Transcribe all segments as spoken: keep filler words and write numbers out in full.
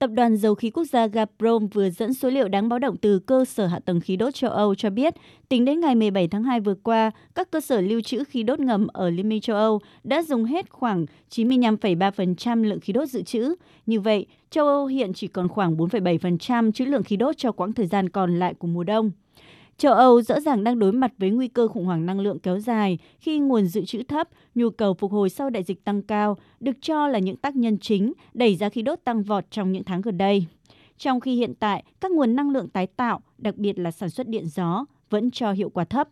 Tập đoàn dầu khí quốc gia Gazprom vừa dẫn số liệu đáng báo động từ cơ sở hạ tầng khí đốt châu Âu cho biết, tính đến ngày mười bảy tháng hai vừa qua, các cơ sở lưu trữ khí đốt ngầm ở Liên minh châu Âu đã dùng hết khoảng chín mươi lăm phẩy ba phần trăm lượng khí đốt dự trữ. Như vậy, châu Âu hiện chỉ còn khoảng bốn phẩy bảy phần trăm trữ lượng khí đốt cho quãng thời gian còn lại của mùa đông. Châu Âu rõ ràng đang đối mặt với nguy cơ khủng hoảng năng lượng kéo dài khi nguồn dự trữ thấp, nhu cầu phục hồi sau đại dịch tăng cao, được cho là những tác nhân chính đẩy giá khí đốt tăng vọt trong những tháng gần đây. Trong khi hiện tại, các nguồn năng lượng tái tạo, đặc biệt là sản xuất điện gió, vẫn cho hiệu quả thấp.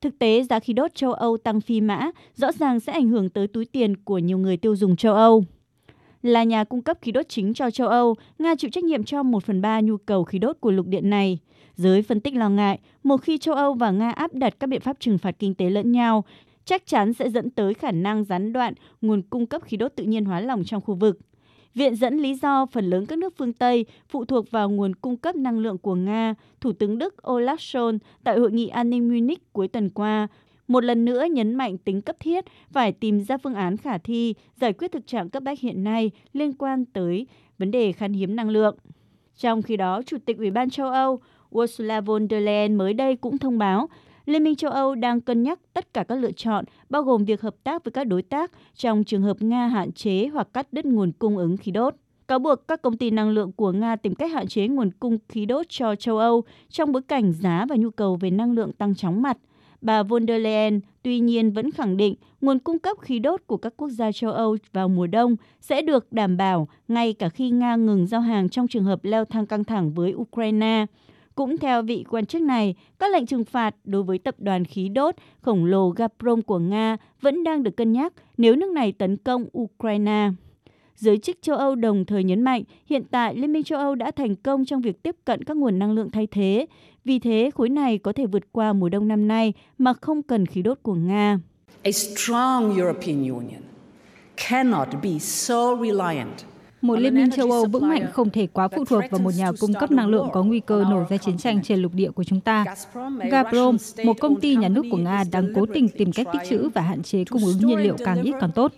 Thực tế, giá khí đốt châu Âu tăng phi mã rõ ràng sẽ ảnh hưởng tới túi tiền của nhiều người tiêu dùng châu Âu. Là nhà cung cấp khí đốt chính cho châu Âu, Nga chịu trách nhiệm cho một phần ba nhu cầu khí đốt của lục địa này. Giới phân tích lo ngại, một khi châu Âu và Nga áp đặt các biện pháp trừng phạt kinh tế lẫn nhau, chắc chắn sẽ dẫn tới khả năng gián đoạn nguồn cung cấp khí đốt tự nhiên hóa lỏng trong khu vực. Viện dẫn lý do phần lớn các nước phương Tây phụ thuộc vào nguồn cung cấp năng lượng của Nga, Thủ tướng Đức Olaf Scholz tại Hội nghị An ninh Munich cuối tuần qua, một lần nữa nhấn mạnh tính cấp thiết phải tìm ra phương án khả thi giải quyết thực trạng cấp bách hiện nay liên quan tới vấn đề khan hiếm năng lượng. Trong khi đó, Chủ tịch Ủy ban châu Âu Ursula von der Leyen mới đây cũng thông báo Liên minh châu Âu đang cân nhắc tất cả các lựa chọn, bao gồm việc hợp tác với các đối tác trong trường hợp Nga hạn chế hoặc cắt đứt nguồn cung ứng khí đốt. Cáo buộc các công ty năng lượng của Nga tìm cách hạn chế nguồn cung khí đốt cho châu Âu trong bối cảnh giá và nhu cầu về năng lượng tăng chóng mặt. Bà von der Leyen tuy nhiên vẫn khẳng định nguồn cung cấp khí đốt của các quốc gia châu Âu vào mùa đông sẽ được đảm bảo ngay cả khi Nga ngừng giao hàng trong trường hợp leo thang căng thẳng với Ukraine. Cũng theo vị quan chức này, các lệnh trừng phạt đối với tập đoàn khí đốt khổng lồ Gazprom của Nga vẫn đang được cân nhắc nếu nước này tấn công Ukraine. Giới chức châu Âu đồng thời nhấn mạnh hiện tại Liên minh châu Âu đã thành công trong việc tiếp cận các nguồn năng lượng thay thế. Vì thế, khối này có thể vượt qua mùa đông năm nay mà không cần khí đốt của Nga. Một liên minh châu Âu vững mạnh không thể quá phụ thuộc vào một nhà cung cấp năng lượng có nguy cơ nổ ra chiến tranh trên lục địa của chúng ta. Gazprom, một công ty nhà nước của Nga, đang cố tình tìm cách tích trữ và hạn chế cung ứng nhiên liệu càng ít càng tốt,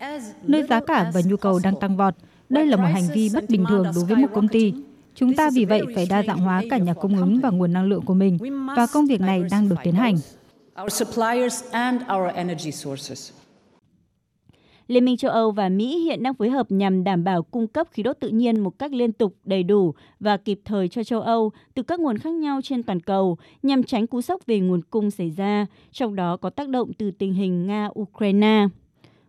nơi giá cả và nhu cầu đang tăng vọt. Đây là một hành vi bất bình thường đối với một công ty. Chúng ta vì vậy phải đa dạng hóa cả nhà cung ứng và nguồn năng lượng của mình, và công việc này đang được tiến hành. Liên minh châu Âu và Mỹ hiện đang phối hợp nhằm đảm bảo cung cấp khí đốt tự nhiên một cách liên tục, đầy đủ và kịp thời cho châu Âu từ các nguồn khác nhau trên toàn cầu nhằm tránh cú sốc về nguồn cung xảy ra, trong đó có tác động từ tình hình Nga-Ukraine.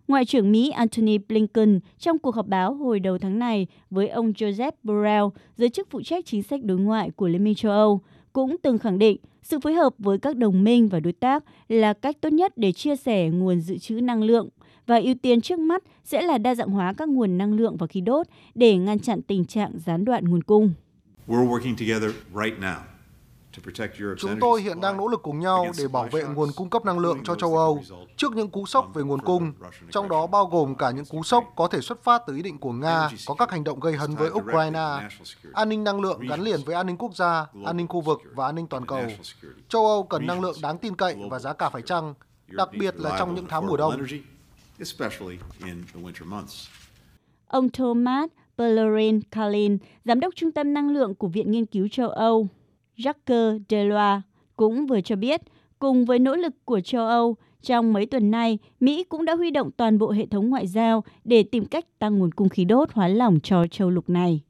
Ngoại trưởng Mỹ Antony Blinken trong cuộc họp báo hồi đầu tháng này với ông Joseph Borrell, giới chức phụ trách chính sách đối ngoại của Liên minh châu Âu, cũng từng khẳng định sự phối hợp với các đồng minh và đối tác là cách tốt nhất để chia sẻ nguồn dự trữ năng lượng, và ưu tiên trước mắt sẽ là đa dạng hóa các nguồn năng lượng và khí đốt để ngăn chặn tình trạng gián đoạn nguồn cung. Chúng tôi hiện đang nỗ lực cùng nhau để bảo vệ nguồn cung cấp năng lượng cho châu Âu trước những cú sốc về nguồn cung, trong đó bao gồm cả những cú sốc có thể xuất phát từ ý định của Nga có các hành động gây hấn với Ukraine. An ninh năng lượng gắn liền với an ninh quốc gia, an ninh khu vực và an ninh toàn cầu. Châu Âu cần năng lượng đáng tin cậy và giá cả phải chăng, đặc biệt là trong những tháng mùa đông. Ông Thomas Pellerin-Khalin, giám đốc trung tâm năng lượng của Viện Nghiên cứu châu Âu Jacques Delois, cũng vừa cho biết, cùng với nỗ lực của châu Âu, trong mấy tuần nay, Mỹ cũng đã huy động toàn bộ hệ thống ngoại giao để tìm cách tăng nguồn cung khí đốt hóa lỏng cho châu lục này.